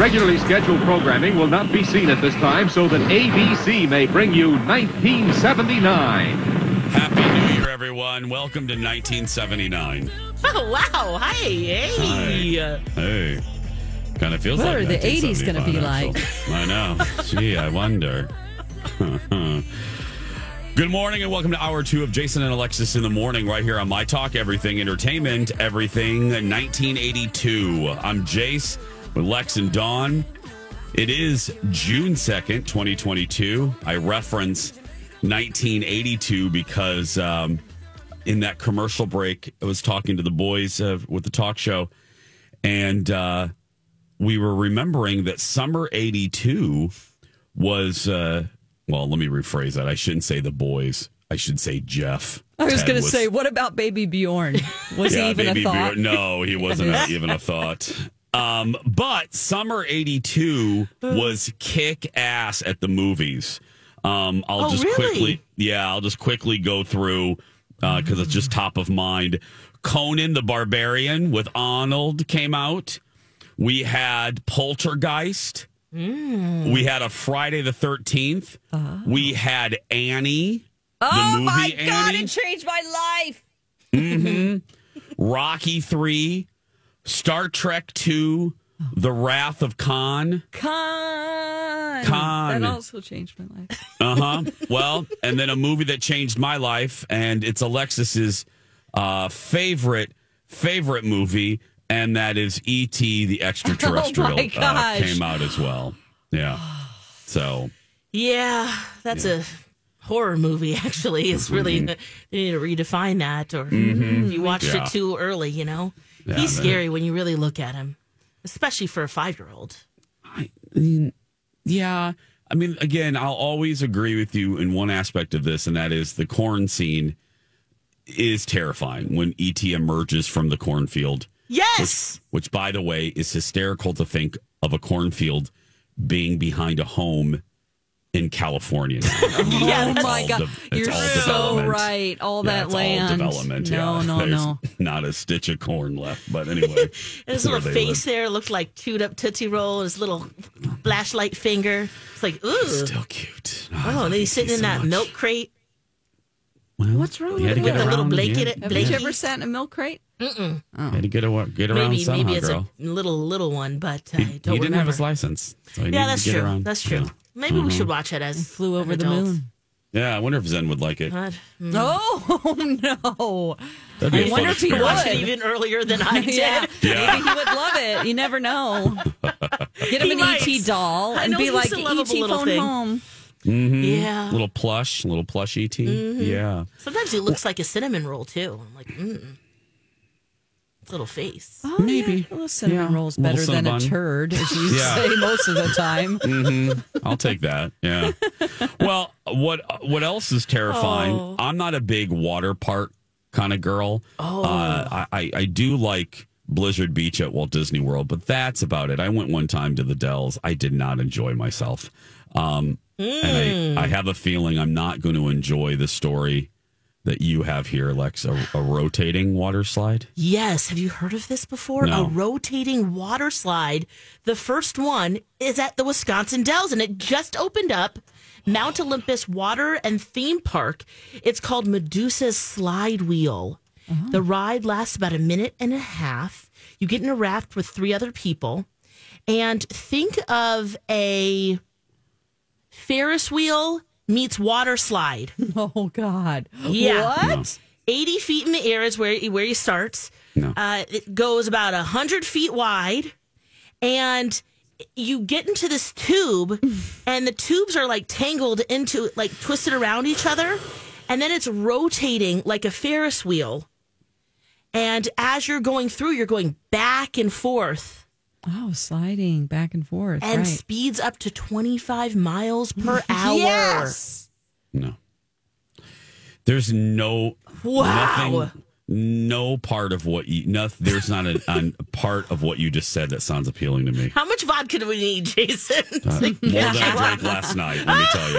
Regularly scheduled programming will not be seen at this time, so that ABC may bring you 1979. Happy New Year, everyone. Welcome to 1979. Oh, wow. Hey. Kind of feels what like that. What are the 80s going to be like? I know. Gee, I wonder. Good morning and welcome to Hour 2 of Jason and Alexis in the Morning right here on My Talk Everything Entertainment, Everything 1982. I'm Jace with Lex and Dawn. It is June 2nd, 2022. I reference 1982 because in that commercial break, I was talking to the boys with the talk show, and we were remembering that summer 82 was, well, let me rephrase that. I shouldn't say the boys. I should say Jeff. I was going to say, what about Baby Bjorn? Was he even a thought? No, he wasn't even a thought. But summer 82 was kick ass at the movies. I'll just quickly go through because it's just top of mind. Conan the Barbarian with Arnold came out. We had Poltergeist. Mm. We had a Friday the 13th. Oh. We had Annie. Oh, the movie my God, Annie. It changed my life. Mm-hmm. Rocky 3, Star Trek 2, The Wrath of Khan. Khan. That also changed my life. Uh-huh. Well, and then a movie that changed my life, and it's Alexis's favorite movie. And that is E.T. the Extraterrestrial came out as well. Yeah. So. Yeah, that's a horror movie, actually. It's really, you need to redefine that. Or you watched it too early, you know. Yeah, he's scary when you really look at him, especially for a 5-year-old. I mean, again, I'll always agree with you in one aspect of this, and that is the corn scene is terrifying when E.T. emerges from the cornfield. Yes! Which, by the way, is hysterical to think of a cornfield being behind a home in California. I mean, yes. Oh, my God. You're so right. All that land. All development. No. Not a stitch of corn left, but anyway. His little face there looked like chewed up Tootsie Roll, his little flashlight finger. It's like, ooh. Still cute. Oh, and then he's sitting in that milk crate. Well, what's wrong with a little blanket? Have you ever sat in a milk crate? Mm-mm. Oh. Had to get around somehow, maybe it's girl. A little one, but I don't. He didn't have his license. So that's true. Yeah. Maybe we should watch it as he flew over the moon. Yeah, I wonder if Zen would like it. Mm. Oh no! I wonder if he watched it even earlier than I did. Yeah. Maybe he would love it. You never know. Get him an E.T. doll and be like, E.T. phone home. Mm-hmm. Yeah, little plush ET. Mm-hmm. Yeah. Sometimes it looks like a cinnamon roll too. I'm like, little face. Oh, maybe a little cinnamon roll's better than a turd, as you say most of the time. Mm-hmm. I'll take that. Yeah. Well, what else is terrifying? Oh. I'm not a big water park kind of girl. Oh. I do like Blizzard Beach at Walt Disney World, but that's about it. I went one time to the Dells. I did not enjoy myself. And I have a feeling I'm not going to enjoy the story that you have here, Lex, a rotating water slide. Yes. Have you heard of this before? No. A rotating water slide. The first one is at the Wisconsin Dells, and it just opened up. Mount Olympus Water and Theme Park. It's called Medusa's Slide Wheel. Uh-huh. The ride lasts about a minute and a half. You get in a raft with 3 other people. And think of a Ferris wheel meets water slide. Oh, God. Yeah. What? No. 80 feet in the air is where he starts. No. It goes about 100 feet wide. And you get into this tube, and the tubes are like tangled into, like twisted around each other. And then it's rotating like a Ferris wheel. And as you're going through, you're going back and forth. Oh, sliding back and forth. And speeds up to 25 miles per hour. Yes. No. There's no... Wow. Nothing, no part of what you... No, there's not a part of what you just said that sounds appealing to me. How much vodka do we need, Jason? More than I drank last night, let me tell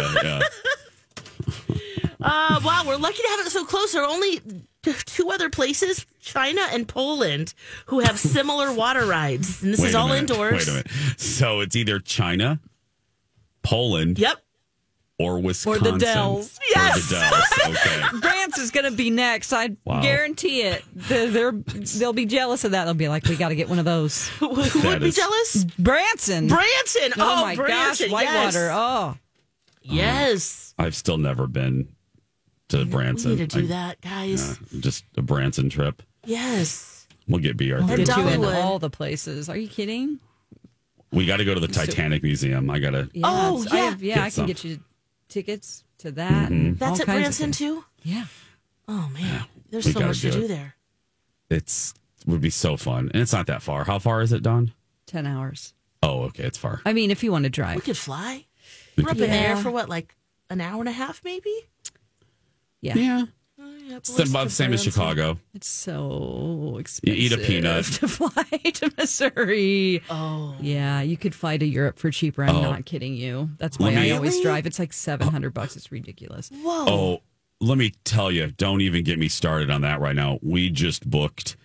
you. Yeah. Wow, we're lucky to have it so close. There are only 2 other places China and Poland, who have similar water rides. And this is all indoors. Wait a minute. So it's either China, Poland. Yep. Or Wisconsin. Or the Dells. Yes. Or the Dells. Okay. Branson's going to be next. I guarantee it. They'll be jealous of that. They'll be like, we got to get one of those. Who would be jealous? Branson. Branson. Oh my Branson. Gosh. Whitewater. Yes. Oh. Yes. I've still never been to Branson. We need to do that, guys. Just a Branson trip. Yes. We'll get BR. We'll get you in all the places. Are you kidding? We got to go to the Titanic Museum. I got to. Yeah, I can get you tickets to that. Mm-hmm. That's at Branson too? Yeah. Oh man. Yeah. There's so much to do there. It would be so fun. And it's not that far. How far is it, Dawn? 10 hours. Oh, okay. It's far. I mean, if you want to drive. We could fly. We're up in there for what, like an hour and a half maybe? Yeah. Yeah. It's about the same as Chicago. It's so expensive. You eat a peanut to fly to Missouri. Oh, yeah, you could fly to Europe for cheaper. I'm not kidding you. That's why I always drive. It's like $700. It's ridiculous. Whoa. Oh, let me tell you. Don't even get me started on that right now. We just booked.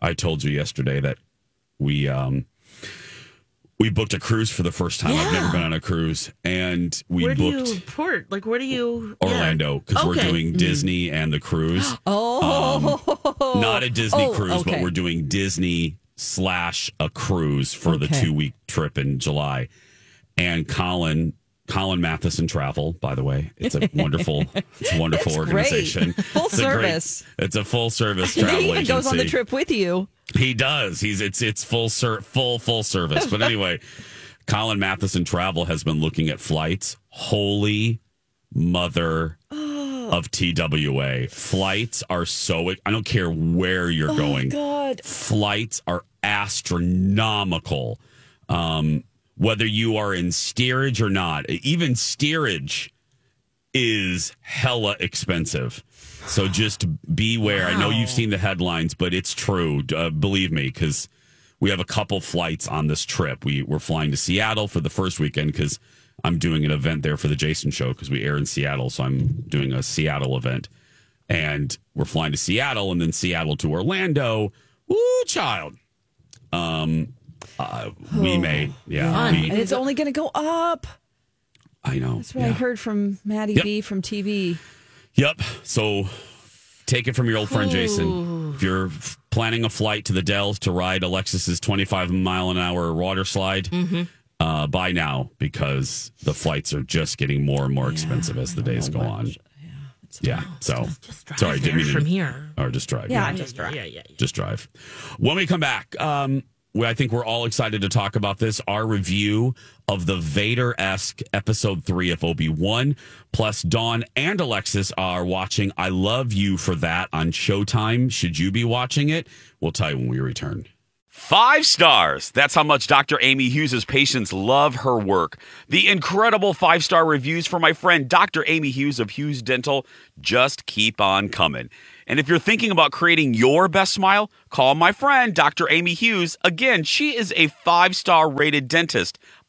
I told you yesterday that we booked a cruise for the first time. Yeah. I've never been on a cruise, and where do you Orlando, because we're doing Disney and the cruise. Not a Disney cruise, but we're doing Disney / a cruise for the 2-week trip in July. And Colin Matheson Travel, by the way, it's a wonderful organization. Great. It's a full service travel agency. He even goes on the trip with you. He does. It's full service. But anyway, Colin Matheson Travel has been looking at flights. Holy mother of TWA! Flights are so. I don't care where you're going. God. Flights are astronomical. Whether you are in steerage or not, even steerage is hella expensive. So just beware. Wow. I know you've seen the headlines, but it's true. Believe me, because we have a couple flights on this trip. We're flying to Seattle for the first weekend because I'm doing an event there for the Jason show because we air in Seattle. So I'm doing a Seattle event. And we're flying to Seattle and then Seattle to Orlando. Woo, child. And it's only going to go up. I know. That's what I heard from Maddie B from TV. Yep. So take it from your old friend, Jason. If you're planning a flight to the Dells to ride Alexis's 25-mile-an-hour water slide, buy now because the flights are just getting more and more expensive as the days go on. So just sorry, didn't mean from here. Or just drive. Yeah, just drive. Yeah. Just drive. When we come back, I think we're all excited to talk about this. Our review of the Vader-esque episode 3 of Obi-Wan. Plus, Dawn and Alexis are watching I Love You for That on Showtime. Should you be watching it? We'll tell you when we return. 5 stars. That's how much Dr. Amy Hughes' patients love her work. The incredible 5-star reviews for my friend Dr. Amy Hughes of Hughes Dental just keep on coming. And if you're thinking about creating your best smile, call my friend, Dr. Amy Hughes. Again, she is a 5-star rated dentist.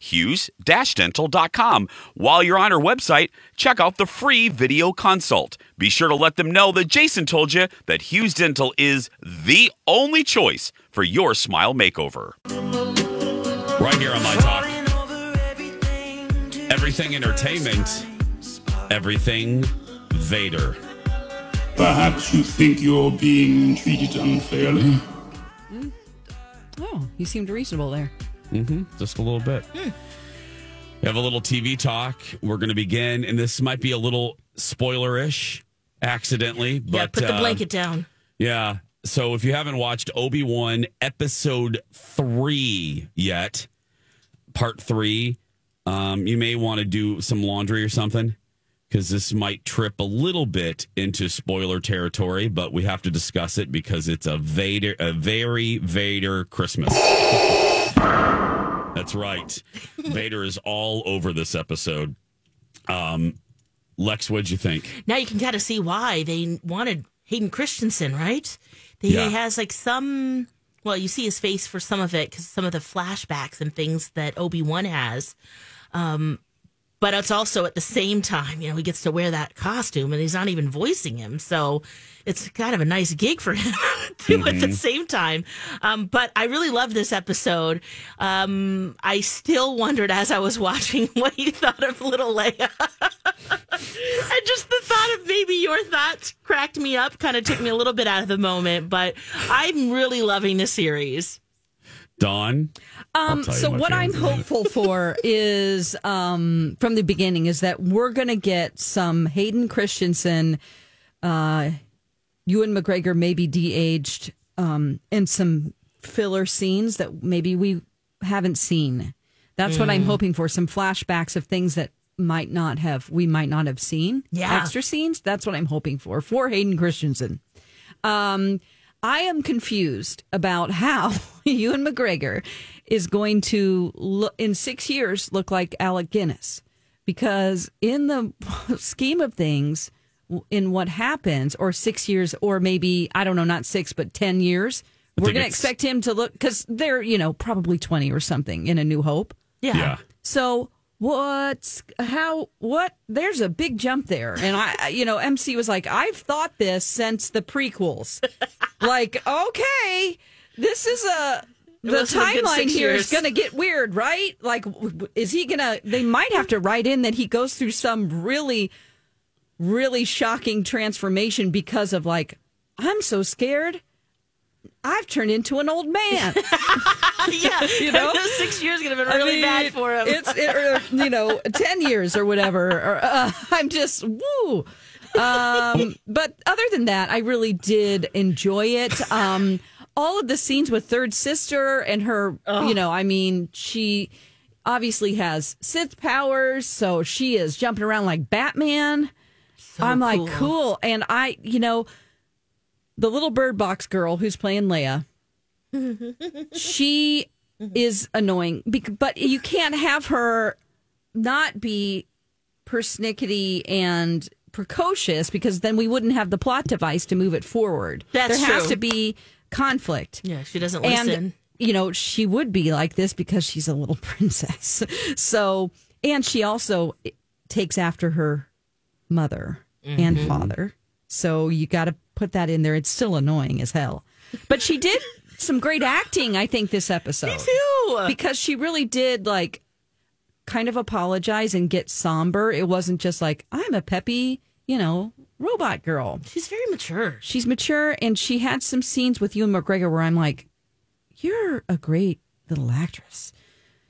Hughes-dental.com. While you're on her website, check out the free video consult. Be sure to let them know that Jason told you that Hughes Dental is the only choice for your smile makeover. Right here on My Talk. Everything entertainment, everything Vader. Perhaps you think you're being treated unfairly? Mm. Oh, you seemed reasonable there. Mm-hmm. Just a little bit. Yeah. We have a little TV talk. We're going to begin, and this might be a little spoiler-ish, accidentally. But, yeah, put the blanket down. Yeah. So if you haven't watched Obi-Wan Episode 3 yet, Part 3, you may want to do some laundry or something, because this might trip a little bit into spoiler territory, but we have to discuss it because it's a very Vader Christmas. That's right. Vader is all over this episode. Lex, what'd you think? Now you can kind of see why they wanted Hayden Christensen, right? He has like some... Well, you see his face for some of it because some of the flashbacks and things that Obi-Wan has. But it's also at the same time, you know, he gets to wear that costume and he's not even voicing him. So it's kind of a nice gig for him too, mm-hmm. at the same time. But I really loved this episode. I still wondered as I was watching what you thought of little Leia. And just the thought of maybe your thoughts cracked me up, kind of took me a little bit out of the moment. But I'm really loving this series. Dawn? So what I'm hopeful for is, from the beginning, is that we're going to get some Hayden Christensen, Ewan McGregor maybe de-aged, and some filler scenes that maybe we haven't seen. That's what I'm hoping for, some flashbacks of things that we might not have seen. Yeah. Extra scenes, that's what I'm hoping for Hayden Christensen. I am confused about how Ewan McGregor is going to, in 6 years, look like Alec Guinness. Because in the scheme of things, in what happens, or 6 years, or maybe, I don't know, not 6, but 10 years, we're going to expect him to look, because they're, you know, probably 20 or something in A New Hope. Yeah. So... there's a big jump there. And I, you know, MC was like, I've thought this since the prequels. Like, okay, this is the timeline here is going to get weird, right? Like, is he going to, they might have to write in that he goes through some really, really shocking transformation because of like, I'm so scared. I've turned into an old man. Yeah, you know, 6 years could have been really bad for him. Or, you know, 10 years or whatever. Or, I'm just woo. But other than that, I really did enjoy it. All of the scenes with Third Sister and her, you know, I mean, she obviously has Sith powers, so she is jumping around like Batman. So I'm cool. Like, cool, and I, you know. The little bird box girl who's playing Leia, she is annoying, but you can't have her not be persnickety and precocious because then we wouldn't have the plot device to move it forward. That's true. There has to be conflict. Yeah, she doesn't listen. And, you know, she would be like this because she's a little princess. So, and she also takes after her mother and father. So you got to put that in there. It's still annoying as hell. But she did some great acting, I think, this episode. Me too. Because she really did, like, kind of apologize and get somber. It wasn't just like, I'm a peppy, you know, robot girl. She's very mature. She's mature, and she had some scenes with Ewan McGregor where I'm like, you're a great little actress,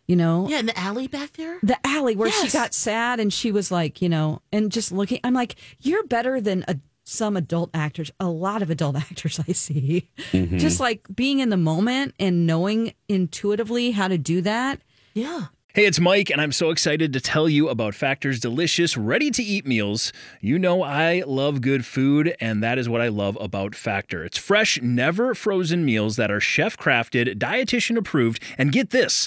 you know? Yeah, in the alley back there? The alley where she got sad, and she was like, you know, and just looking. I'm like, you're better than some adult actors, a lot of adult actors I see, just like being in the moment and knowing intuitively how to do that. Yeah. Hey, it's Mike, and I'm so excited to tell you about Factor's delicious, ready-to-eat meals. You know I love good food, and that is what I love about Factor. It's fresh, never-frozen meals that are chef-crafted, dietitian-approved, and get this,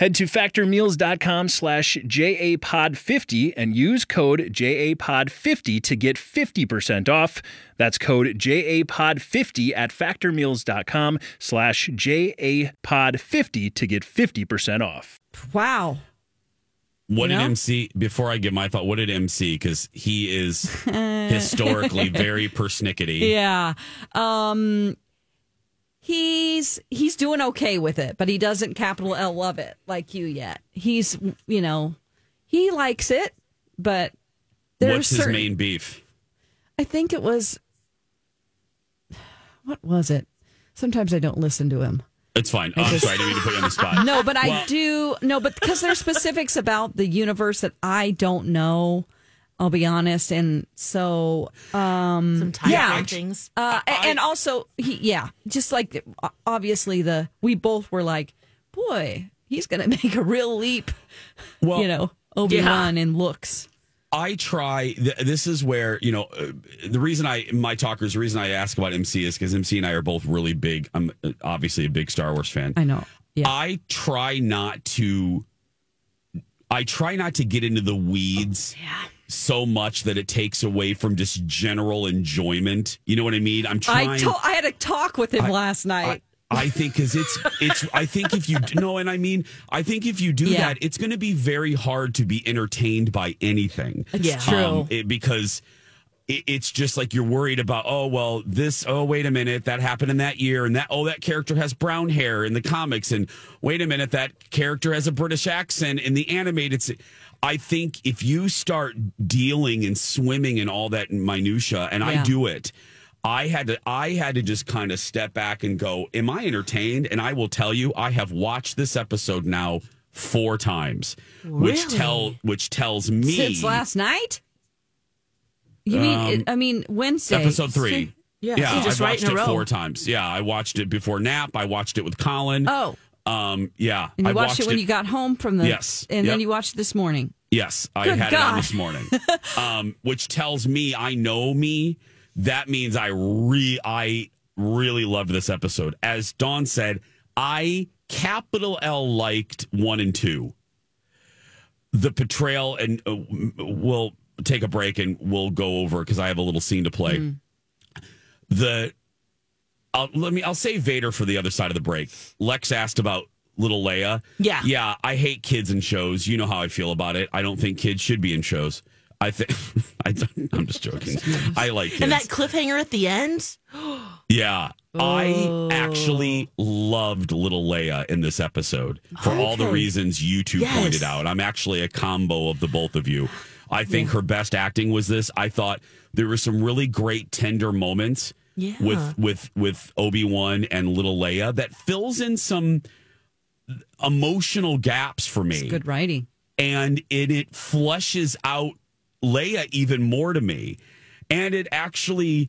Head to factormeals.com/JAPOD50 and use code JAPOD50 to get 50% off. That's code JAPOD50 at factormeals.com/JAPOD50 to get 50% off. Wow. What did MC, before I give my thought, what did MC, because he is historically very persnickety. Yeah. He's doing okay with it, but he doesn't capital L love it like you yet. He's, you know, he likes it, but there's his main beef? I think it was, what was it? Sometimes I don't listen to him. It's fine. Oh, I'm sorry. I didn't mean to put you on the spot. No, but I do. No, but because there's specifics about the universe that I don't know. I'll be honest. And so, some time things. We both were like, boy, he's going to make a real leap. Well, you know, Obi-Wan in looks. I try. This is where, you know, the reason I ask about MC is because MC and I are both really big. I'm obviously a big Star Wars fan. I know. Yeah. I try not to get into the weeds so much that it takes away from just general enjoyment. You know what I mean? I'm trying. I had a talk with him last night. I think because it's. I think if you no, and I mean, I think if you do that, it's going to be very hard to be entertained by anything. It's true because it's just like you're worried about. Oh well, this. Oh wait a minute, that happened in that year, and that. Oh, that character has brown hair in the comics, and wait a minute, that character has a British accent in the animated. I think if you start dealing and swimming in all that minutia, and I do it. I had to just kind of step back and go, am I entertained? And I will tell you, I have watched this episode now 4 times, really? which tells me since last night. You mean? I mean, Wednesday, episode 3. Yeah, just I watched it 4 times. Yeah, I watched it before nap. I watched it with Colin. Oh, yeah. And you watched it when you got home from the then you watched it this morning. Yes, I had it on this morning, which tells me I know me. That means I really loved this episode. As Dawn said, I capital L liked 1 and 2. The portrayal, and we'll take a break and we'll go over because I have a little scene to play. Mm-hmm. I'll save Vader for the other side of the break. Lex asked about little Leia. Yeah. I hate kids in shows. You know how I feel about it. I don't think kids should be in shows. I think I'm just joking. I like kids. And that cliffhanger at the end. Yeah, I actually loved little Leia in this episode for all the reasons you two pointed out. I'm actually a combo of the both of you. I think her best acting was this. I thought there were some really great tender moments with Obi-Wan and little Leia that fills in some emotional gaps for me. It's good writing, and it fleshes out Leia even more to me, and it actually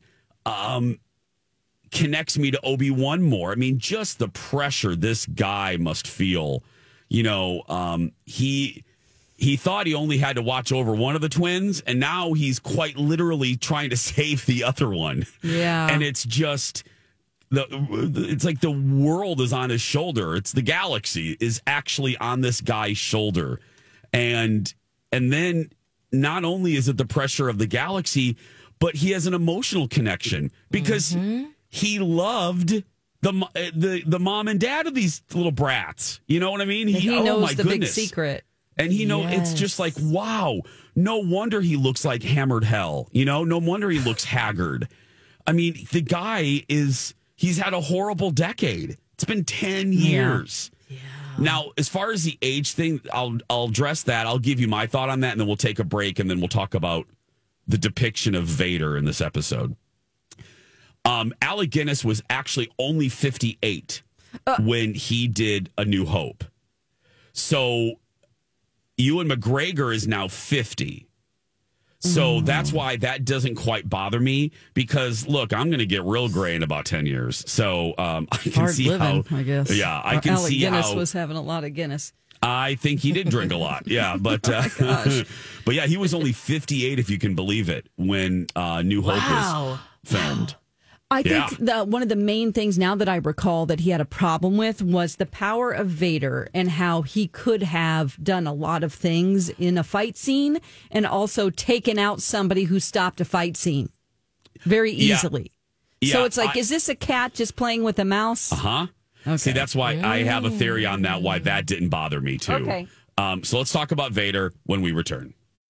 connects me to Obi-Wan more. I mean, just the pressure this guy must feel, you know, he thought he only had to watch over one of the twins, and now he's quite literally trying to save the other one. Yeah. And it's just it's like the world is on his shoulder. It's the galaxy is actually on this guy's shoulder. And then not only is it the pressure of the galaxy, but he has an emotional connection because he loved the mom and dad of these little brats. You know what I mean? He knows goodness. Big secret. And he knows it's just like, wow, no wonder he looks like hammered hell. You know, no wonder he looks haggard. I mean, the guy he's had a horrible decade. It's been 10 years. Yeah. Now, as far as the age thing, I'll address that. I'll give you my thought on that, and then we'll take a break, and then we'll talk about the depiction of Vader in this episode. Alec Guinness was actually only 58 when he did A New Hope. So Ewan McGregor is now 50. So that's why that doesn't quite bother me because, look, I'm going to get real gray in about 10 years. So I can see living, how, I guess. Yeah, I can Alec see Guinness how. Guinness was having a lot of Guinness. I think he did drink a lot. Yeah, but but yeah, he was only 58, if you can believe it, when New Hope was filmed. I think one of the main things now that I recall that he had a problem with was the power of Vader and how he could have done a lot of things in a fight scene and also taken out somebody who stopped a fight scene very easily. Yeah. So it's like, is this a cat just playing with a mouse? Uh-huh. Okay. See, that's why I have a theory on that, why that didn't bother me too. Okay. So let's talk about Vader when we return.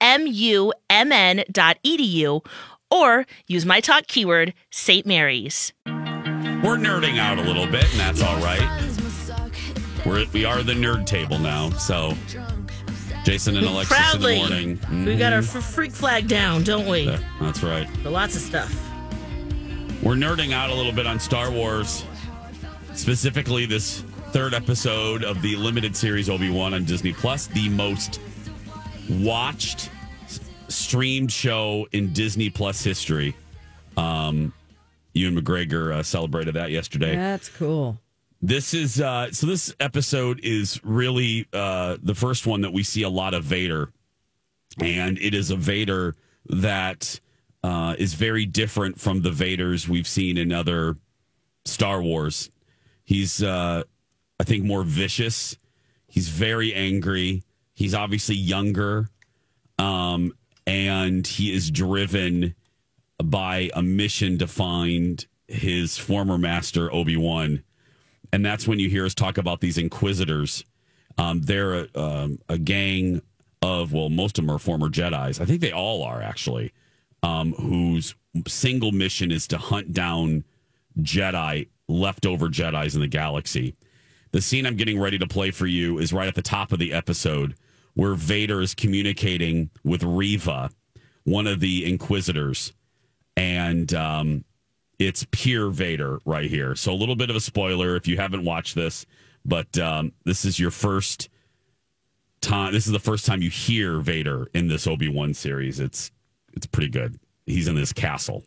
smumn.edu or use my talk keyword, St. Mary's. We're nerding out a little bit, and that's all right. We are the nerd table now, so Jason and Alexis proudly, in the morning. Mm-hmm. We got our freak flag down, don't we? Yeah, that's right. But lots of stuff. We're nerding out a little bit on Star Wars, specifically this third episode of the limited series Obi-Wan on Disney Plus, the most watched streamed show in Disney Plus history. Ewan McGregor celebrated that yesterday. That's cool. This is so this episode is really the first one that we see a lot of Vader, and it is a Vader that is very different from the Vaders we've seen in other Star Wars. He's I think more vicious. He's very angry. He's obviously younger, and he is driven by a mission to find his former master, Obi-Wan. And that's when you hear us talk about these Inquisitors. They're a gang of, well, most of them are former Jedis. I think they all are, actually, whose single mission is to hunt down leftover Jedis in the galaxy. The scene I'm getting ready to play for you is right at the top of the episode, where Vader is communicating with Reva, one of the Inquisitors, and it's pure Vader right here. So a little bit of a spoiler if you haven't watched this, but this is your first time. This is the first time you hear Vader in this Obi-Wan series. It's pretty good. He's in this castle.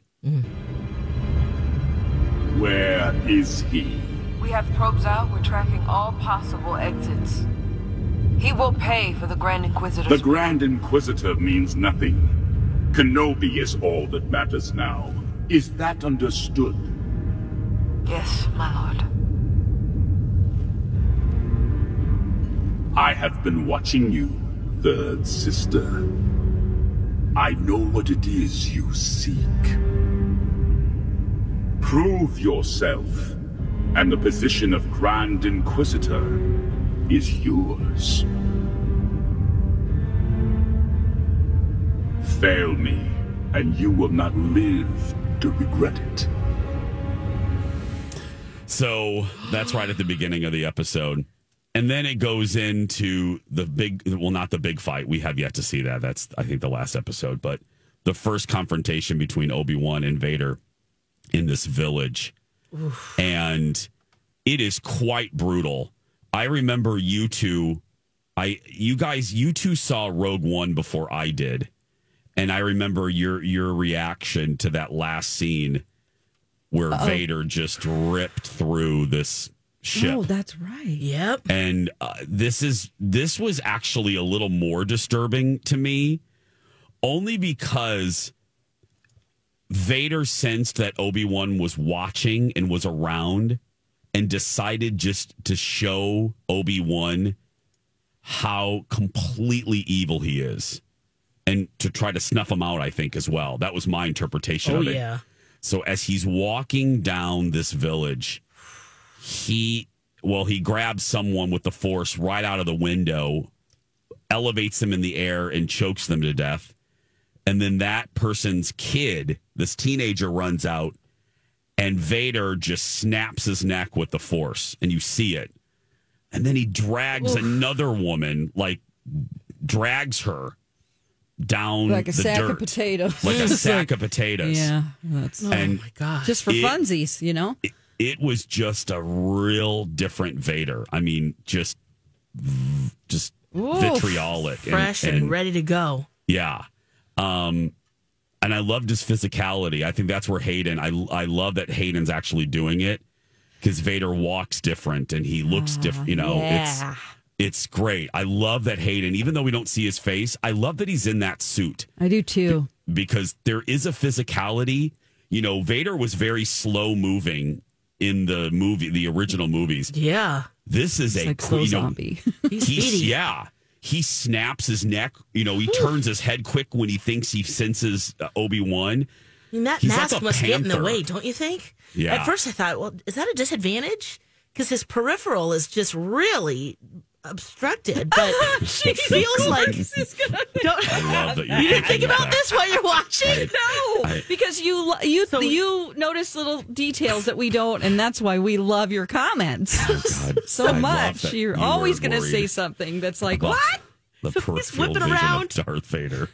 Where is he? We have probes out. We're tracking all possible exits. He will pay for the Grand Inquisitor. The Grand Inquisitor means nothing. Kenobi is all that matters now. Is that understood? Yes, my lord. I have been watching you, third sister. I know what it is you seek. Prove yourself, and the position of Grand Inquisitor is yours. Fail me, and you will not live to regret it. So that's right at the beginning of the episode. And then it goes into the big, well, not the big fight. We have yet to see that. That's, I think, the last episode. But the first confrontation between Obi-Wan and Vader in this village. Oof. And it is quite brutal. I remember you two saw Rogue One before I did. And I remember your reaction to that last scene where Vader just ripped through this ship. Oh, that's right. Yep. And this was actually a little more disturbing to me, only because Vader sensed that Obi-Wan was watching and was around, and decided just to show Obi-Wan how completely evil he is, and to try to snuff him out, I think, as well. That was my interpretation of it. Yeah. So as he's walking down this village, he grabs someone with the force right out of the window, elevates them in the air, and chokes them to death. And then that person's kid, this teenager, runs out, and Vader just snaps his neck with the Force, and you see it. And then he drags another woman, like drags her down like a sack of potatoes. Like a sack of potatoes. Yeah. That's, and oh my God. Just for funsies, you know? It was just a real different Vader. I mean, just vitriolic. Fresh and ready to go. Yeah. And I loved his physicality. I think that's where Hayden, I love that Hayden's actually doing it, because Vader walks different and he looks different. You know, yeah. It's great. I love that Hayden, even though we don't see his face, I love that he's in that suit. I do too. Because there is a physicality. You know, Vader was very slow moving in the movie, the original movies. Yeah. This is it's a like slow zombie. He's yeah. He snaps his neck. You know, he turns his head quick when he thinks he senses Obi-Wan. And that mask must get in the way, don't you think? Yeah. At first I thought, well, is that a disadvantage? Because his peripheral is just really obstructed, but it feels like... I love that you didn't think about this while you're watching? Because you notice little details that we don't, and that's why we love your comments so much. You're always going to say something that's like, what? The peripheral vision around. Of Darth Vader.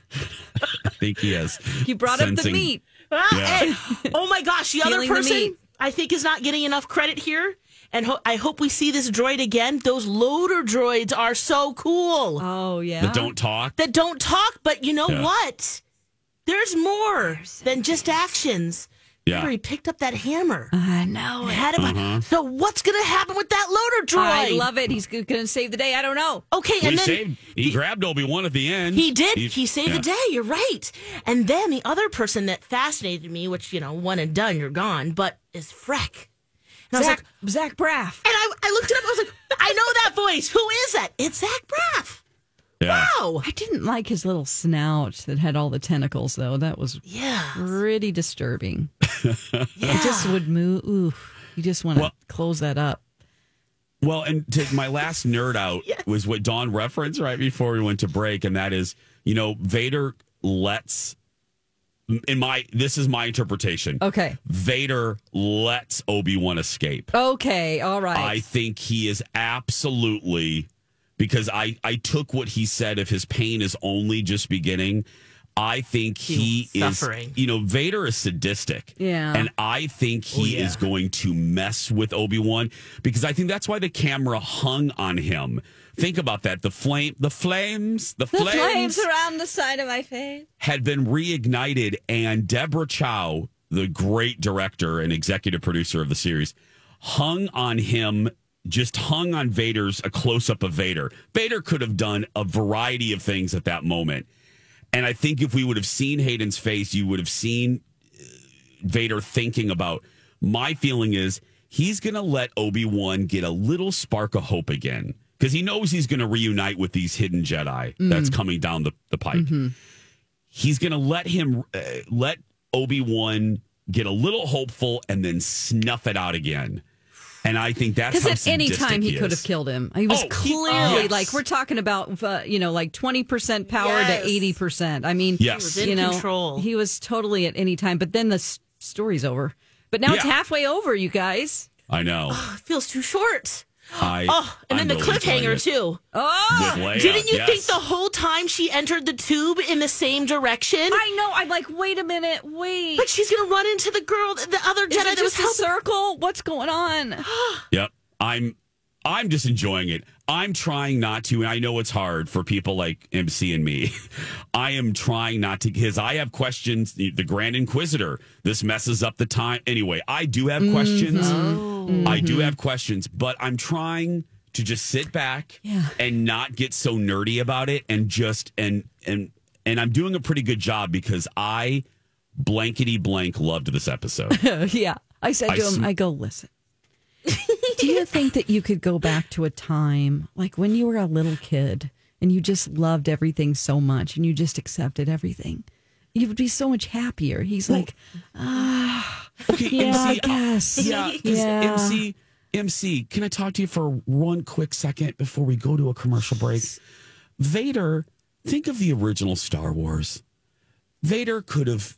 I think he has... You brought up the meat. Yeah. And, oh my gosh, the other person I think is not getting enough credit here. And I hope we see this droid again. Those loader droids are so cool. Oh, yeah. That don't talk? That don't talk, but you know what? There's more than just actions. Yeah. He picked up that hammer. I know. So what's going to happen with that loader droid? I love it. He's going to save the day. I don't know. Okay, and then... He grabbed Obi-Wan at the end. He did. He saved the day. You're right. And then the other person that fascinated me, which, you know, one and done, you're gone, but is Freck. And Zach Braff. And I looked it up. I was like, I know that voice. Who is that? It's Zach Braff. Yeah. Wow. I didn't like his little snout that had all the tentacles, though. That was pretty disturbing. It just would move. Ooh, you just want to close that up. Well, and my last nerd out was what Dawn referenced right before we went to break. And that is, you know, Vader lets... this is my interpretation. Okay. Vader lets Obi-Wan escape. Okay, all right. I think he is absolutely, because I took what he said, if his pain is only just beginning, I think he is suffering. You know, Vader is sadistic. Yeah. And I think he is going to mess with Obi-Wan, because I think that's why the camera hung on him. Think about that. The flames around the side of my face had been reignited, and Deborah Chow, the great director and executive producer of the series, hung on Vader's, a close-up of Vader. Vader could have done a variety of things at that moment. And I think if we would have seen Hayden's face, you would have seen Vader thinking about, my feeling is he's going to let Obi-Wan get a little spark of hope again. Because he knows he's going to reunite with these hidden Jedi that's coming down the pipe. Mm-hmm. He's going to let him let Obi-Wan get a little hopeful and then snuff it out again. And I think that's how sadistic he is. Because at any time he could have killed him. He was clearly like, we're talking about, you know, like 20% power to 80%. I mean, he was in control. He was totally at any time. But then the story's over. But now it's halfway over, you guys. I know. Oh, it feels too short. And then the cliffhanger, too. Oh! Didn't you think the whole time she entered the tube in the same direction? I know. I'm like, wait a minute, wait. But she's going to run into the girl, the other Jedi that was helping. Is it just a circle? What's going on? Yep. I'm just enjoying it. I'm trying not to, and I know it's hard for people like MC and me. I am trying not to, because I have questions. The Grand Inquisitor, this messes up the time. Anyway, I do have questions. Mm-hmm. I do have questions, but I'm trying to just sit back and not get so nerdy about it, and just and I'm doing a pretty good job, because I blankety blank loved this episode. Yeah, I said to him, I go, listen. Do you think that you could go back to a time like when you were a little kid and you just loved everything so much and you just accepted everything? You would be so much happier. He's like, I guess. MC, can I talk to you for one quick second before we go to a commercial break? Vader, think of the original Star Wars. Vader could have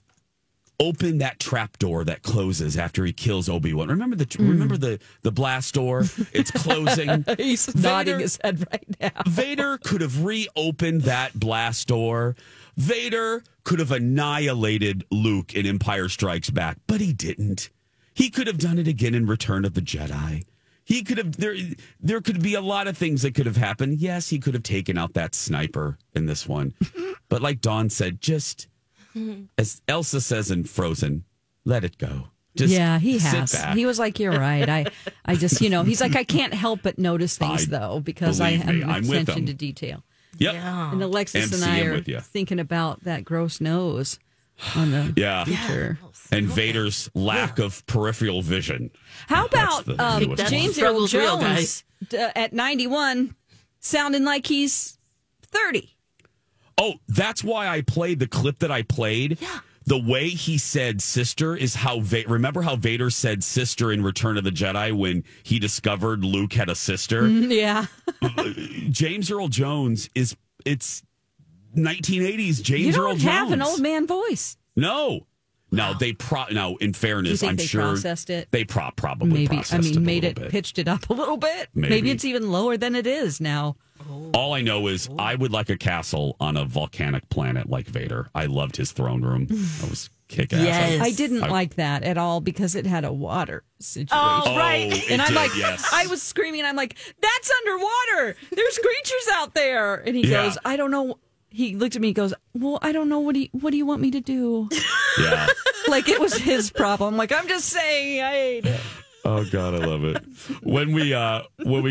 opened that trap door that closes after he kills Obi-Wan. Remember the blast door? It's closing. He's nodding his head right now. Vader could have reopened that blast door. Vader could have annihilated Luke in Empire Strikes Back, but he didn't. He could have done it again in Return of the Jedi. He could have there could be a lot of things that could have happened. Yes, he could have taken out that sniper in this one. But like Dawn said, just as Elsa says in Frozen, let it go. Just he has. Sit back. He was like, you're right. I just, he's like, I can't help but notice things though, because I have attention to detail. Yep. Yeah. And Alexis and I are thinking about that gross nose on the picture. And Vader's lack of peripheral vision. How about James Earl Jones at 91 sounding like he's 30? Oh, that's why I played the clip that I played. Yeah. The way he said sister is how remember how Vader said sister in Return of the Jedi when he discovered Luke had a sister? Yeah. James Earl Jones it's 1980s James Earl Jones. You don't have an old man voice. No. Now they in fairness, I'm sure processed it? They probably processed it. Pitched it up a little bit. Maybe it's even lower than it is now. Oh. All I know is I would like a castle on a volcanic planet like Vader. I loved his throne room. I was kick ass. Yes. I didn't like that at all because it had a water situation. Oh, right. And I'm like, I was screaming. I'm like, that's underwater. There's creatures out there. And he goes, I don't know. He looked at me and goes, well, I don't know. What do you want me to do? Yeah. Like it was his problem. Like, I'm just saying, I hate it. Oh, God, I love it. When we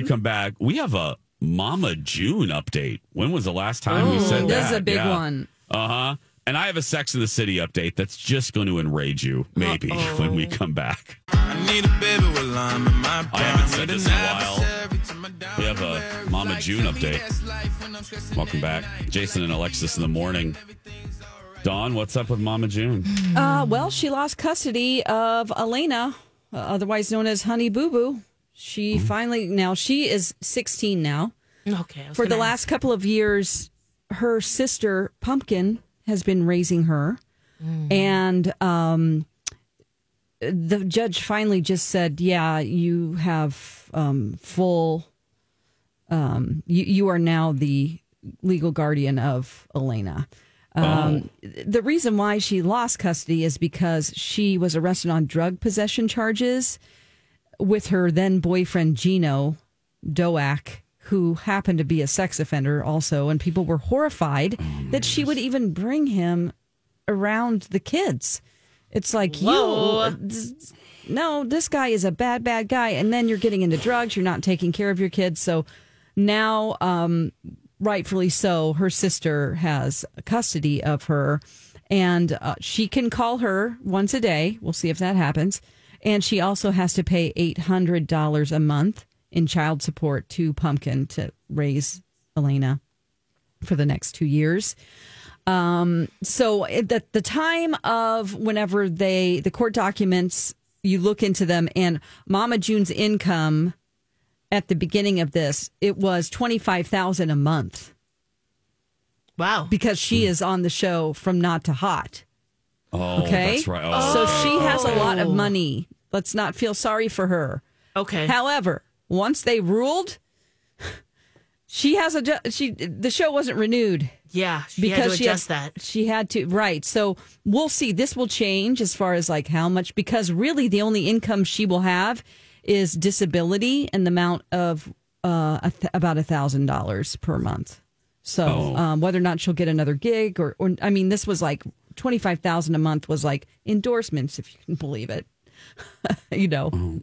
come back, we have a Mama June update. When was the last time we said that? This is a big one. Uh-huh. And I have a Sex and the City update that's just going to enrage you, maybe, when we come back. I need a baby with lime in my prime. I haven't said this in a while. We have a Mama June update. Welcome back. Jason and Alexis in the morning. Dawn, what's up with Mama June? Well, she lost custody of Elena, otherwise known as Honey Boo Boo. She finally, now she is 16 now. Okay. For the last couple of years, her sister, Pumpkin, has been raising her. Mm. And the judge finally just said, you have you are now the legal guardian of Elena. The reason why she lost custody is because she was arrested on drug possession charges with her then boyfriend, Gino Doak, who happened to be a sex offender also. And people were horrified that she would even bring him around the kids. It's like, this guy is a bad guy. And then you're getting into drugs. You're not taking care of your kids. So now, rightfully so, her sister has custody of her. And she can call her once a day. We'll see if that happens. And she also has to pay $800 a month in child support to Pumpkin to raise Elena for the next 2 years. So at the time of whenever the court documents, you look into them, and Mama June's income at the beginning of this, it was $25,000 a month. Wow. Because she is on the show from not to hot. Oh, okay? That's right. Oh, so she has a lot of money. Let's not feel sorry for her. Okay. However, once they ruled, she has the show wasn't renewed. Yeah, she had to. Right. So we'll see. This will change as far as like how much, because really the only income she will have is disability and the amount of about $1,000 per month. So whether or not she'll get another gig or this was like $25,000 a month was like endorsements, if you can believe it.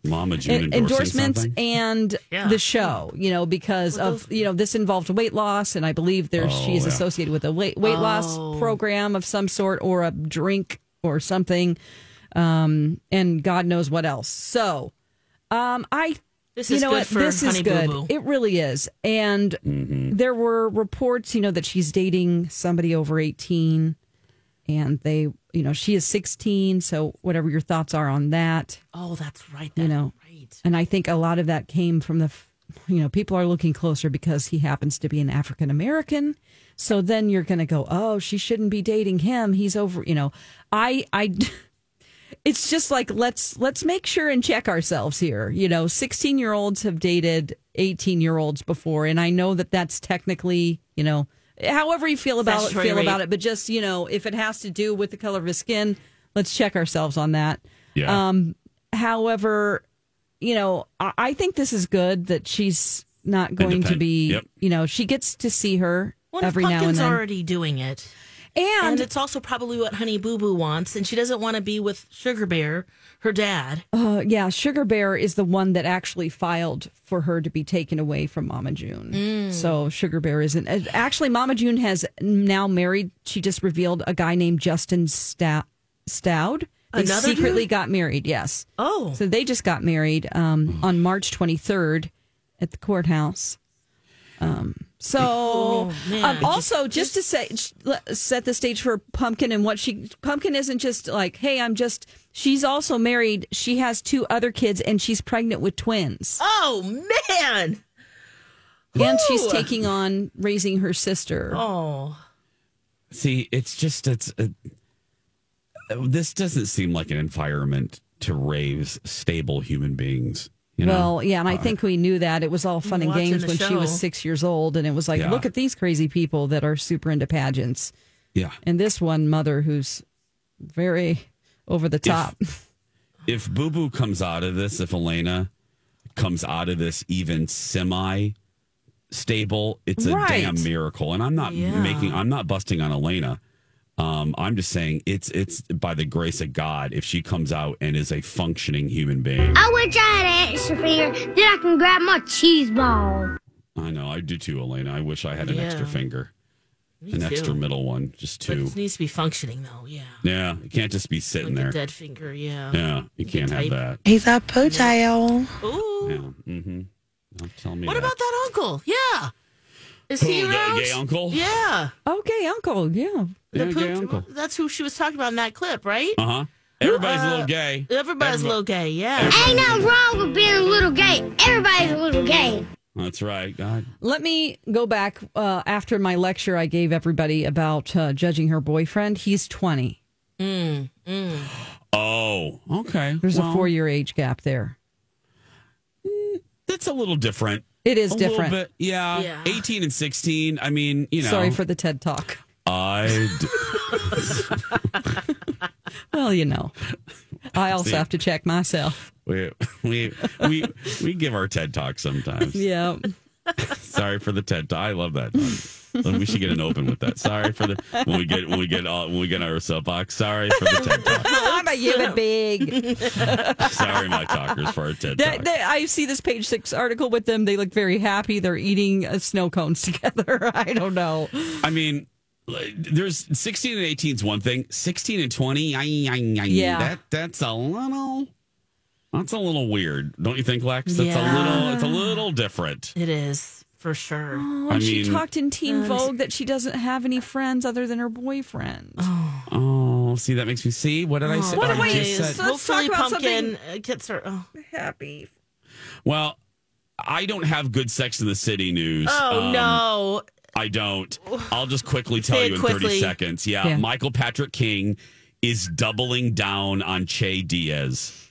Mama June endorsements something. And the show, because this involved weight loss, and I believe she is associated with a weight loss program of some sort or a drink or something, and God knows what else. So, This is good. It really is, and there were reports, that she's dating somebody over 18. And they, she is 16, so whatever your thoughts are on that. Oh, that's right. That's right. And I think a lot of that came from the you know, people are looking closer because he happens to be an African American. So then you're going to go, oh, she shouldn't be dating him. He's over, you know, I it's just like, let's make sure and check ourselves here. You know, 16-year-olds have dated 18-year-olds before. And I know that that's technically, you know, however you feel about it. But just, you know, if it has to do with the color of his skin, let's check ourselves on that. Yeah. However, you know, I think this is good that she's not going to be, yep. you know, she gets to see her every now and then. Pumpkin's already doing it. And it's also probably what Honey Boo Boo wants, and she doesn't want to be with Sugar Bear, her dad. Yeah, Sugar Bear is the one that actually filed for her to be taken away from Mama June. Mm. So Sugar Bear isn't. Actually, Mama June has now married, she just revealed, a guy named Justin Stoud. They got married, yes. Oh. So they just got married on March 23rd at the courthouse. Also, just to set the stage for Pumpkin and what Pumpkin isn't just like, hey, she's also married. She has 2 other kids and she's pregnant with twins. Oh, man. And she's taking on raising her sister. Oh. See, this doesn't seem like an environment to raise stable human beings. You know? Well, yeah, and I think we knew that. It was all fun and games when she was 6 years old, and it was like, look at these crazy people that are super into pageants. Yeah. And this one mother who's very over the top. If Boo Boo comes out of this, if Elena comes out of this even semi-stable, it's a damn miracle. And I'm not I'm not busting on Elena. I'm just saying it's by the grace of God if she comes out and is a functioning human being. I wish I had an extra finger, then I can grab my cheese ball. I know, I do too, Elena. I wish I had an extra finger. Extra middle one, just 2. But it needs to be functioning though, yeah. Yeah, it can't just be sitting there. A dead finger, yeah. Yeah, you can't have that. He's a ponytail. Ooh. Yeah, mm-hmm. Don't tell me about that uncle? Yeah. Is he around? The gay uncle? Yeah. Oh, gay uncle, yeah. Gay uncle. That's who she was talking about in that clip, right? Uh-huh. Everybody's a little gay. Everybody's a little gay, yeah. Ain't nothing wrong with being a little gay. Everybody's a little gay. That's right, God. Let me go back after my lecture I gave everybody about judging her boyfriend. He's 20. Oh, okay. There's a 4-year age gap there. That's a little different. It is different. Bit, yeah. 18 and 16. I mean, you know. Sorry for the TED Talk. Well, you know, I also have to check myself. We give our TED Talk sometimes. Yeah. Sorry for the TED Talk. I love that. We should get an open with that. Sorry for the when we get our soapbox. Sorry for the TED Talk. I'm a human big. Sorry, my talkers, for our TED Talk. I see this Page 6 article with them. They look very happy. They're eating snow cones together. I don't know. I mean. There's 16 and 18 is one thing. 16 and 20, that's a little weird, don't you think, Lex? It's a little different. It is for sure. Oh, and she talked in Teen Vogue that she doesn't have any friends other than her boyfriend. Oh, see, that makes me see. What did I say? What I just said? Let's talk about Pumpkin gets her happy. Well, I don't have good Sex in the City news. Oh no. I don't. I'll just quickly tell you in 30 seconds. Yeah, Michael Patrick King is doubling down on Che Diaz,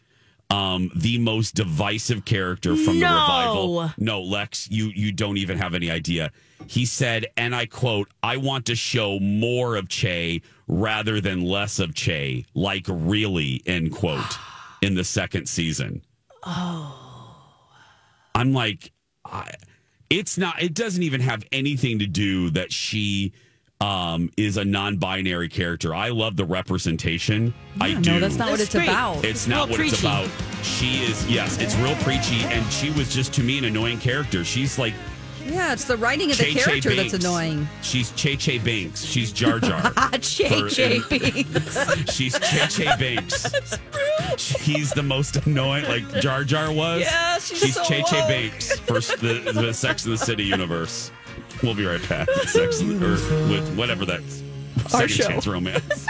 the most divisive character from the revival. No, Lex, you don't even have any idea. He said, and I quote, "I want to show more of Che rather than less of Che, like really," end quote, in the second season. Oh. I'm like... It doesn't even have anything to do that she is a non-binary character. I love the representation. Yeah, I do. No, that's not what it's about. It's not what it's about. She is, yes, it's real preachy. And she was just, to me, an annoying character. She's like... Yeah, it's the writing of the character that's annoying. She's Che Binks. She's Jar Jar. Che Binks. She's Che Binks. He's the most annoying, like Jar Jar was. Yeah, she's so Che Binks for the Sex and the City universe. We'll be right back with Sex and the, or with whatever that Second Chance Romance.